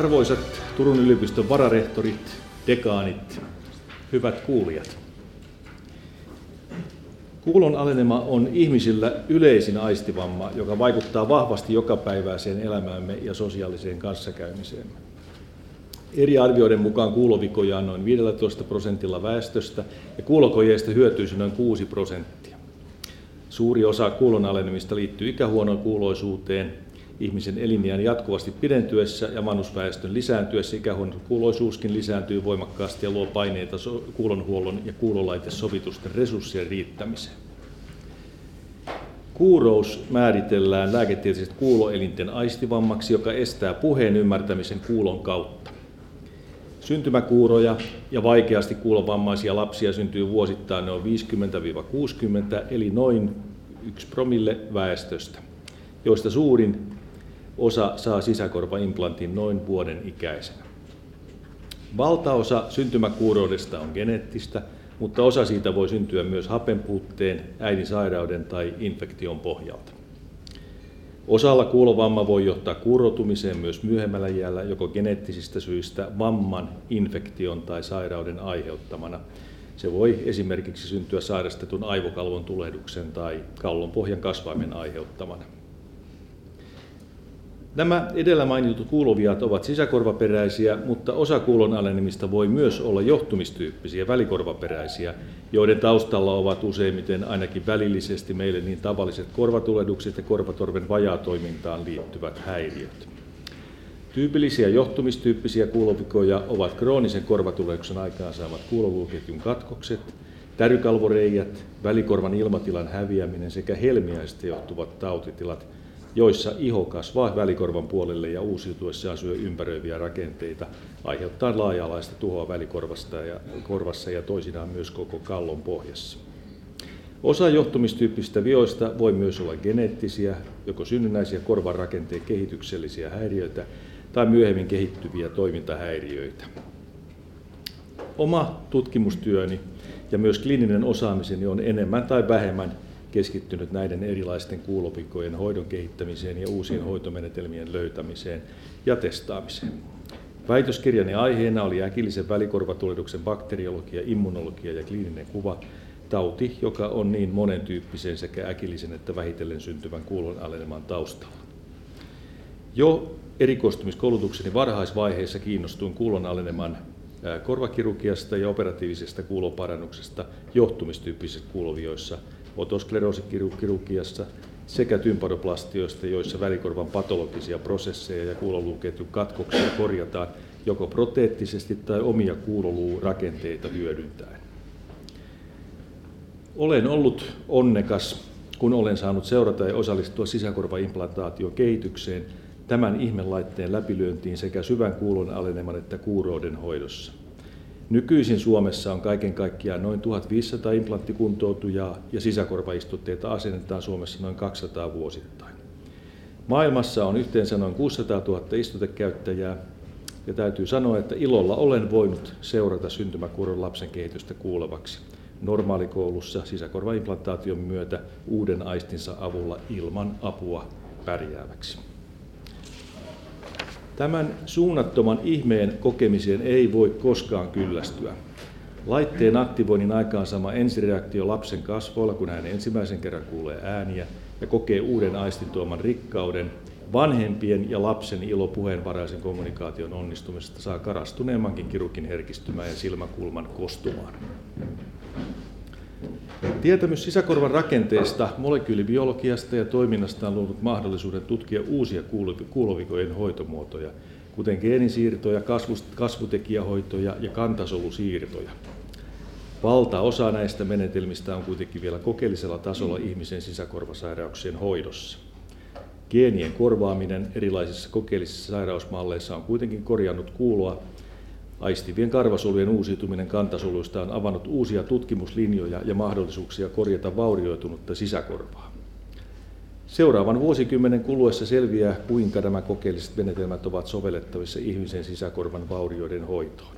Arvoisat Turun yliopiston vararehtorit, dekaanit, hyvät kuulijat. Kuulon alenema on ihmisillä yleisin aistivamma, joka vaikuttaa vahvasti jokapäiväiseen elämäämme ja sosiaaliseen kanssakäymiseemme. Eri arvioiden mukaan kuulovikoja on noin 15% väestöstä ja kuulokojeista hyötyisi noin 6%. Suuri osa kuulon alenemista liittyy ikähuonokuuloisuuteen. Ihmisen eliniän jatkuvasti pidentyessä ja vanhusväestön lisääntyessä ikähuonokuuloisuuskin lisääntyy voimakkaasti ja luo paineita kuulonhuollon ja kuulolaitesovitusten resurssien riittämiseen. Kuurous määritellään lääketieteellisesti kuuloelinten aistivammaksi, joka estää puheen ymmärtämisen kuulon kautta. Syntymäkuuroja ja vaikeasti kuulovammaisia lapsia syntyy vuosittain noin 50-60 eli noin 1% väestöstä, joista suurin osa saa sisäkorvaimplantin noin vuoden ikäisenä. Valtaosa syntymäkuuroudesta on geneettistä, mutta osa siitä voi syntyä myös hapenpuutteen, äidin sairauden tai infektion pohjalta. Osalla kuulovamma voi johtaa kuuroutumiseen myös myöhemmällä iällä joko geneettisistä syistä vamman, infektion tai sairauden aiheuttamana. Se voi esimerkiksi syntyä sairastetun aivokalvon tulehduksen tai kaulonpohjan kasvaimen aiheuttamana. Nämä edellä mainitut kuuloviat ovat sisäkorvaperäisiä, mutta osa kuulon alenemista voi myös olla johtumistyyppisiä välikorvaperäisiä, joiden taustalla ovat useimmiten ainakin välillisesti meille niin tavalliset korvatulehdukset ja korvatorven vajaatoimintaan liittyvät häiriöt. Tyypillisiä johtumistyyppisiä kuulovikoja ovat kroonisen korvatulehduksen aikaansaamat kuulokulkuketjun katkokset, tärykalvoreijät, välikorvan ilmatilan häviäminen sekä helmiäisistä johtuvat tautitilat, joissa iho kasvaa välikorvan puolelle ja uusiutuessaan syö ympäröiviä rakenteita, aiheuttaa laaja-alaista tuhoa välikorvassa ja toisinaan myös koko kallon pohjassa. Osa johtumistyyppisistä vioista voi myös olla geneettisiä, joko synnynnäisiä korvan rakenteen kehityksellisiä häiriöitä tai myöhemmin kehittyviä toimintahäiriöitä. Oma tutkimustyöni ja myös kliininen osaamiseni on enemmän tai vähemmän keskittynyt näiden erilaisten kuulovikojen hoidon kehittämiseen ja uusien hoitomenetelmien löytämiseen ja testaamiseen. Väitöskirjani aiheena oli äkillisen välikorvatulehduksen bakteriologia, immunologia ja kliininen kuva, tauti, joka on niin monentyyppisen sekä äkillisen että vähitellen syntyvän kuulon aleneman taustalla. Jo erikoistumiskoulutukseni varhaisvaiheessa kiinnostuin kuulon aleneman korvakirurgiasta ja operatiivisesta kuuloparannuksesta johtumistyyppisissä kuulovioissa, otoskleroosikirurgiassa sekä tympadoplastioista, joissa välikorvan patologisia prosesseja ja kuuloluuketjun katkoksia korjataan joko proteettisesti tai omia kuuloluurakenteita hyödyntäen. Olen ollut onnekas, kun olen saanut seurata ja osallistua sisäkorvaimplantaation kehitykseen, tämän ihmelaitteen läpilyöntiin sekä syvän kuulon aleneman että kuurouden hoidossa. Nykyisin Suomessa on kaiken kaikkiaan noin 1500 implanttikuntoutujaa ja sisäkorvaistutteita asennetaan Suomessa noin 200 vuosittain. Maailmassa on yhteensä noin 600 000 istutekäyttäjää ja täytyy sanoa, että ilolla olen voinut seurata syntymäkuuron lapsen kehitystä kuulevaksi normaalikoulussa sisäkorvaimplantaation myötä uuden aistinsa avulla ilman apua pärjääväksi. Tämän suunnattoman ihmeen kokemiseen ei voi koskaan kyllästyä. Laitteen aktivoinnin aikaansaama ensireaktio lapsen kasvoilla, kun hän ensimmäisen kerran kuulee ääniä ja kokee uuden aistin tuoman rikkauden, vanhempien ja lapsen ilo puheenvaraisen kommunikaation onnistumisesta saa karastuneemmankin kirurgin herkistymään ja silmäkulman kostumaan. Tietämys sisäkorvan rakenteesta, molekyylibiologiasta ja toiminnasta on luonut mahdollisuuden tutkia uusia kuulovikojen hoitomuotoja, kuten geenisiirtoja, kasvutekijähoitoja ja kantasolusiirtoja. Valtaosa näistä menetelmistä on kuitenkin vielä kokeellisella tasolla ihmisen sisäkorvasairauksien hoidossa. Geenien korvaaminen erilaisissa kokeellisissa sairausmalleissa on kuitenkin korjannut kuuloa. Aistivien karvasolujen uusiutuminen kantasoluista on avannut uusia tutkimuslinjoja ja mahdollisuuksia korjata vaurioitunutta sisäkorvaa. Seuraavan vuosikymmenen kuluessa selviää, kuinka nämä kokeelliset menetelmät ovat sovellettavissa ihmisen sisäkorvan vaurioiden hoitoon.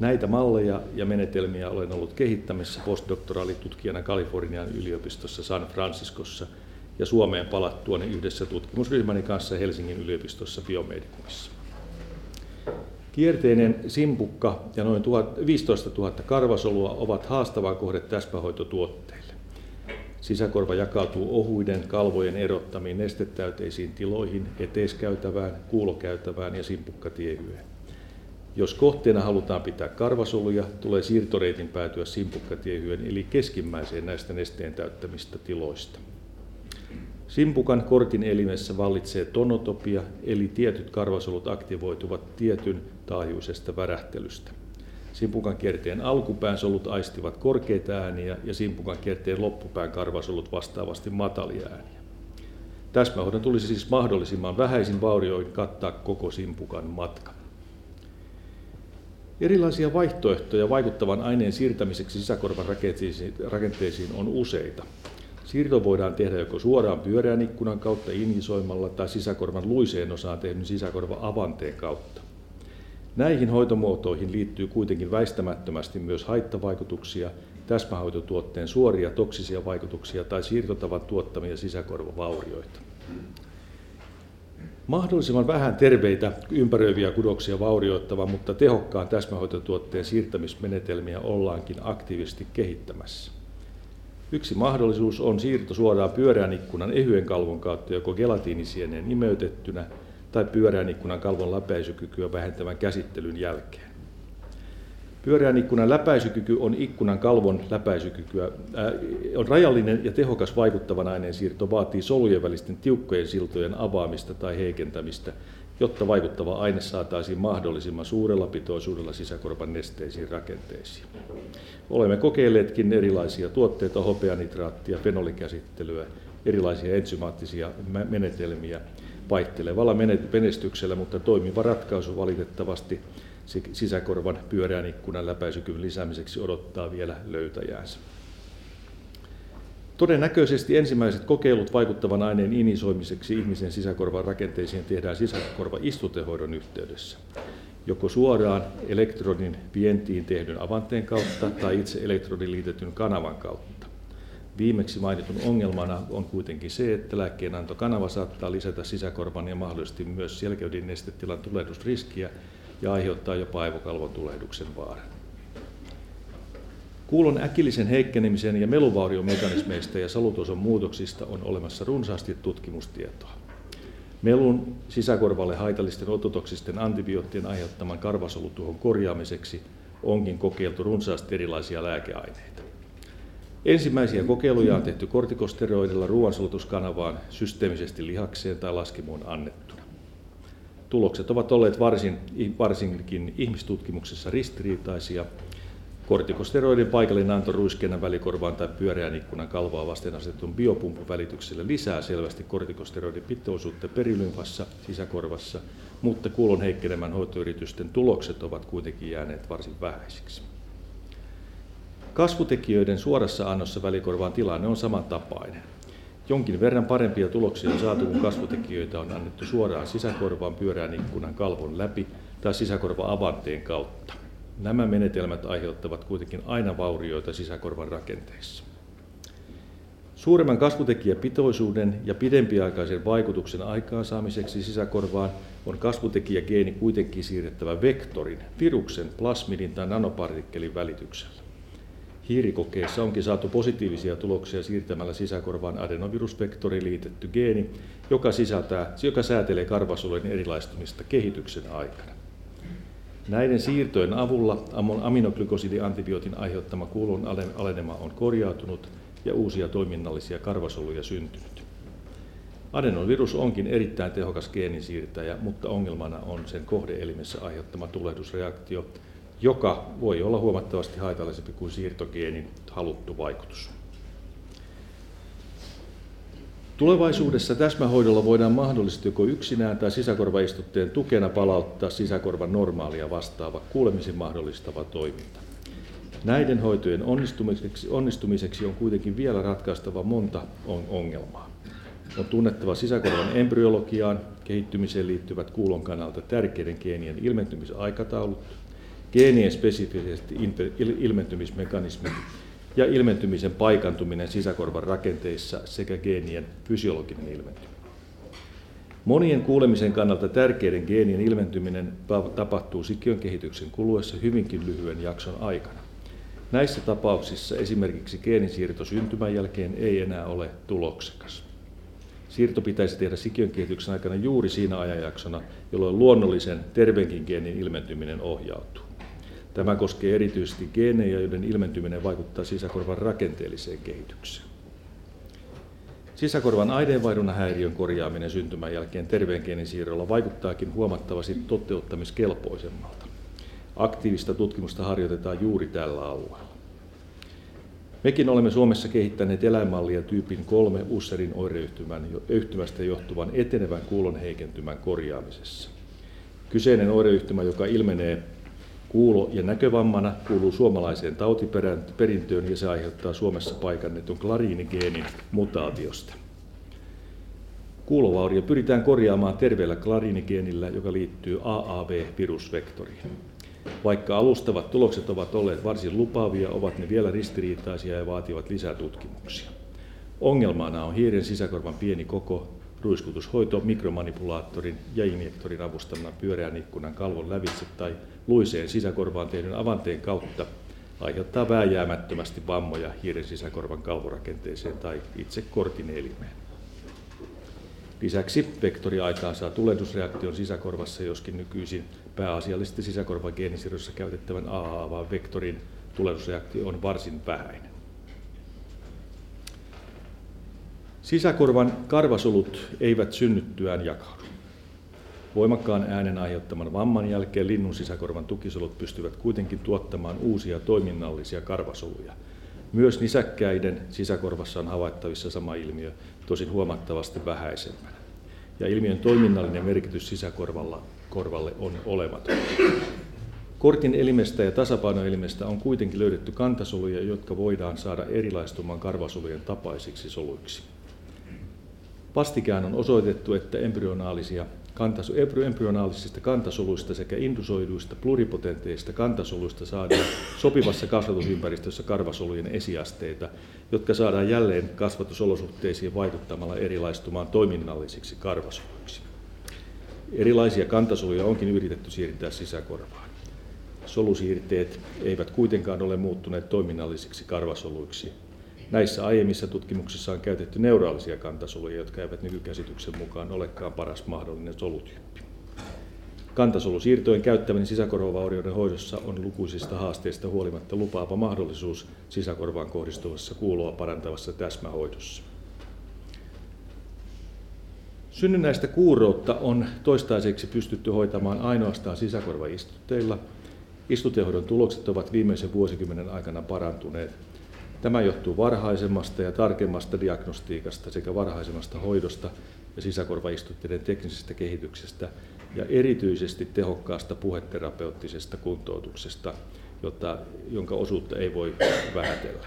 Näitä malleja ja menetelmiä olen ollut kehittämässä postdoktoraalitutkijana Kalifornian yliopistossa San Franciscossa ja Suomeen palattuani yhdessä tutkimusryhmäni kanssa Helsingin yliopistossa Biomedikumissa. Kierteinen simpukka ja noin 15 000 karvasolua ovat haastava kohde täsmähoitotuotteille. Sisäkorva jakautuu ohuiden kalvojen erottamiin nestetäyteisiin tiloihin, eteiskäytävään, kuulokäytävään ja simpukkatiehyeen. Jos kohteena halutaan pitää karvasoluja, tulee siirtoreitin päätyä simpukkatiehyen eli keskimmäiseen näistä nesteen täyttämistä tiloista. Simpukan kortin elimessä vallitsee tonotopia, eli tietyt karvasolut aktivoituvat tietyn taajuisesta värähtelystä. Simpukan kierteen alkupään solut aistivat korkeita ääniä ja simpukan kierteen loppupään karvasolut vastaavasti matalia ääniä. Täsmähoidon tulisi siis mahdollisimman vähäisin vaurioin kattaa koko simpukan matka. Erilaisia vaihtoehtoja vaikuttavan aineen siirtämiseksi sisäkorvan rakenteisiin on useita. Siirto voidaan tehdä joko suoraan pyöreän ikkunan kautta injisoimalla tai sisäkorvan luiseen osaan tehdyn sisäkorva-avanteen kautta. Näihin hoitomuotoihin liittyy kuitenkin väistämättömästi myös haittavaikutuksia, täsmähoitotuotteen suoria toksisia vaikutuksia tai siirtotavan tuottamia sisäkorvavaurioita. Mahdollisimman vähän terveitä ympäröiviä kudoksia vaurioittava, mutta tehokkaan täsmähoitotuotteen siirtämismenetelmiä ollaankin aktiivisesti kehittämässä. Yksi mahdollisuus on siirto suoraan pyöreän ikkunan ehyen kalvon kautta joko gelatiinisieneen imeytettynä tai pyöreän ikkunan kalvon läpäisykykyä vähentävän käsittelyn jälkeen. Pyöreän ikkunan läpäisykyky on ikkunan kalvon läpäisykykyä, on rajallinen ja tehokas vaikuttavan aineen siirto vaatii solujen välisten tiukkojen siltojen avaamista tai heikentämistä, jotta vaikuttava aine saataisiin mahdollisimman suurella pitoisuudella sisäkorvan nesteisiin rakenteisiin. Olemme kokeilleetkin erilaisia tuotteita, hopeanitraattia, fenolikäsittelyä, erilaisia ensymaattisia menetelmiä vaihtelevalla menestyksellä, mutta toimiva ratkaisu valitettavasti sisäkorvan pyöreän ikkunan läpäisykyvyn lisäämiseksi odottaa vielä löytäjäänsä. Todennäköisesti ensimmäiset kokeilut vaikuttavan aineen inisoimiseksi ihmisen sisäkorvan rakenteisiin tehdään sisäkorva-istutehoidon yhteydessä. Joko suoraan elektrodin vientiin tehdyn avanteen kautta tai itse elektrodin liitetyn kanavan kautta. Viimeksi mainitun ongelmana on kuitenkin se, että lääkkeenantokanava saattaa lisätä sisäkorvan ja mahdollisesti myös selkäydinestetilan tulehdusriskiä ja aiheuttaa jopa aivokalvon tulehduksen vaaran. Kuulon äkillisen heikkenemisen ja meluvauriomekanismeista ja salutoson muutoksista on olemassa runsaasti tutkimustietoa. Melun sisäkorvalle haitallisten ototoksisten antibioottien aiheuttaman karvasolutuhon korjaamiseksi onkin kokeiltu runsaasti erilaisia lääkeaineita. Ensimmäisiä kokeiluja on tehty kortikosteroidilla ruoansulutuskanavaan systeemisesti lihakseen tai laskimoon annettuna. Tulokset ovat olleet varsinkin ihmistutkimuksessa ristiriitaisia. Kortikosteroidin paikallinen anto ruiskeennan välikorvaan tai pyöreän ikkunan kalvaa vasten asetetun biopumpun välityksellä lisää selvästi kortikosteroidin pitoisuutta perilymfassa sisäkorvassa, mutta kuulon heikkenemän hoitoyritysten tulokset ovat kuitenkin jääneet varsin vähäisiksi. Kasvutekijöiden suorassa annossa välikorvaan tilanne on samantapainen. Jonkin verran parempia tuloksia on saatu, kun kasvutekijöitä on annettu suoraan sisäkorvaan pyöreän ikkunan kalvon läpi tai sisäkorva-avanteen kautta. Nämä menetelmät aiheuttavat kuitenkin aina vaurioita sisäkorvan rakenteissa. Suuremman kasvutekijäpitoisuuden ja pidempiaikaisen vaikutuksen aikaansaamiseksi sisäkorvaan on kasvutekijägeeni kuitenkin siirrettävä vektorin, viruksen, plasmidin tai nanopartikkelin välityksellä. Hiirikokeissa onkin saatu positiivisia tuloksia siirtämällä sisäkorvaan adenovirusvektori liitetty geeni, joka säätelee karvasolujen erilaistumista kehityksen aikana. Näiden siirtojen avulla aminoglykosidinantibiootin aiheuttama kuulon alenema on korjautunut ja uusia toiminnallisia karvasoluja syntynyt. Adenovirus onkin erittäin tehokas geeninsiirtäjä, mutta ongelmana on sen kohdeelimessä aiheuttama tulehdusreaktio, joka voi olla huomattavasti haitallisempi kuin siirtogeenin haluttu vaikutus. Tulevaisuudessa täsmähoidolla voidaan mahdollisesti joko yksinään tai sisäkorvaistutteen tukena palauttaa sisäkorvan normaalia vastaava kuulemisen mahdollistava toiminta. Näiden hoitojen onnistumiseksi on kuitenkin vielä ratkaistava monta ongelmaa. On tunnettava sisäkorvan embryologiaan, kehittymiseen liittyvät kuulon kannalta tärkeiden geenien ilmentymisaikataulut, geenien spesifisesti ilmentymismekanismit ja ilmentymisen paikantuminen sisäkorvan rakenteissa sekä geenien fysiologinen ilmentyminen. Monien kuulemisen kannalta tärkeiden geenien ilmentyminen tapahtuu sikiön kehityksen kuluessa hyvinkin lyhyen jakson aikana. Näissä tapauksissa esimerkiksi geenisiirto syntymän jälkeen ei enää ole tuloksekas. Siirto pitäisi tehdä sikiön kehityksen aikana juuri siinä ajanjaksona, jolloin luonnollisen terveenkin geenin ilmentyminen ohjautuu. Tämä koskee erityisesti geenejä, joiden ilmentyminen vaikuttaa sisäkorvan rakenteelliseen kehitykseen. Sisäkorvan aineenvaihdunnan häiriön korjaaminen syntymän jälkeen terveen geenin siirrolla vaikuttaakin huomattavasti toteuttamiskelpoisemmalta. Aktiivista tutkimusta harjoitetaan juuri tällä alueella. Mekin olemme Suomessa kehittäneet eläinmallia tyypin 3 Usherin oireyhtymästä johtuvan etenevän kuulon heikentymän korjaamisessa. Kyseinen oireyhtymä, joka ilmenee kuulo- ja näkövammana, kuuluu suomalaiseen tautiperintöön ja se aiheuttaa Suomessa paikannetun klariinigeenin mutaatiosta. Kuulovaurio pyritään korjaamaan terveellä klariinigeenillä, joka liittyy AAV-virusvektoriin. Vaikka alustavat tulokset ovat olleet varsin lupaavia, ovat ne vielä ristiriitaisia ja vaativat lisätutkimuksia. Ongelmana on hiiren sisäkorvan pieni koko, ruiskutushoito mikromanipulaattorin ja injektorin avustamana pyöreän ikkunan kalvon lävitse tai luiseen sisäkorvaan tehdyn avanteen kautta aiheuttaa vääjäämättömästi vammoja hiiren sisäkorvan kalvorakenteeseen tai itse kortinelimeen. Lisäksi vektori aikaansaa tulehdusreaktion sisäkorvassa, joskin nykyisin pääasiallisesti sisäkorvan geenisiirrossa käytettävän AAV-vektorin tulehdusreaktio on varsin vähäinen. Sisäkorvan karvasolut eivät synnyttyään jakaudu. Voimakkaan äänen aiheuttaman vamman jälkeen linnun sisäkorvan tukisolut pystyvät kuitenkin tuottamaan uusia toiminnallisia karvasoluja. Myös nisäkkäiden sisäkorvassa on havaittavissa sama ilmiö, tosin huomattavasti vähäisemmänä. Ja ilmiön toiminnallinen merkitys sisäkorvalle on olematon. Kortin elimestä ja tasapainoelimestä on kuitenkin löydetty kantasoluja, jotka voidaan saada erilaistumaan karvasolujen tapaisiksi soluiksi. Vastikään on osoitettu, että embryonaalisista kantasoluista sekä indusoiduista pluripotenteista kantasoluista saadaan sopivassa kasvatusympäristössä karvasolujen esiasteita, jotka saadaan jälleen kasvatusolosuhteisiin vaikuttamalla erilaistumaan toiminnallisiksi karvasoluiksi. Erilaisia kantasoluja onkin yritetty siirtää sisäkorvaan. Solusiirteet eivät kuitenkaan ole muuttuneet toiminnallisiksi karvasoluiksi. Näissä aiemmissa tutkimuksissa on käytetty neuraalisia kantasoluja, jotka eivät nykykäsityksen mukaan olekaan paras mahdollinen solutyyppi. Kantasolusiirtojen käyttäminen sisäkorvavaurioiden hoidossa on lukuisista haasteista huolimatta lupaava mahdollisuus sisäkorvaan kohdistuvassa kuuloa parantavassa täsmähoidossa. Synnynnäistä kuuroutta on toistaiseksi pystytty hoitamaan ainoastaan sisäkorvaistutteilla. Istutehoidon tulokset ovat viimeisen vuosikymmenen aikana parantuneet. Tämä johtuu varhaisemmasta ja tarkemmasta diagnostiikasta sekä varhaisemmasta hoidosta ja sisäkorvaistutteiden teknisestä kehityksestä ja erityisesti tehokkaasta puheterapeuttisesta kuntoutuksesta, jonka osuutta ei voi vähätellä.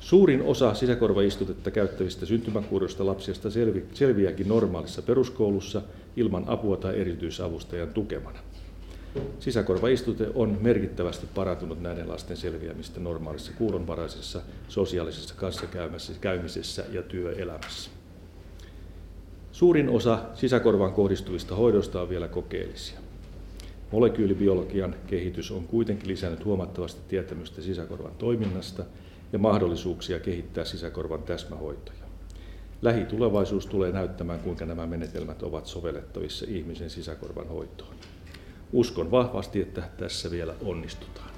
Suurin osa sisäkorvaistutetta käyttävistä syntymäkuuroista lapsista selviääkin normaalissa peruskoulussa ilman apua tai erityisavustajan tukemana. Sisäkorvaistute on merkittävästi parantunut näiden lasten selviämistä normaalissa kuulonvaraisessa, sosiaalisessa kanssakäymisessä ja työelämässä. Suurin osa sisäkorvaan kohdistuvista hoidoista on vielä kokeellisia. Molekyylibiologian kehitys on kuitenkin lisännyt huomattavasti tietämystä sisäkorvan toiminnasta ja mahdollisuuksia kehittää sisäkorvan täsmähoitoja. Lähitulevaisuus tulee näyttämään, kuinka nämä menetelmät ovat sovellettavissa ihmisen sisäkorvan hoitoon. Uskon vahvasti, että tässä vielä onnistutaan.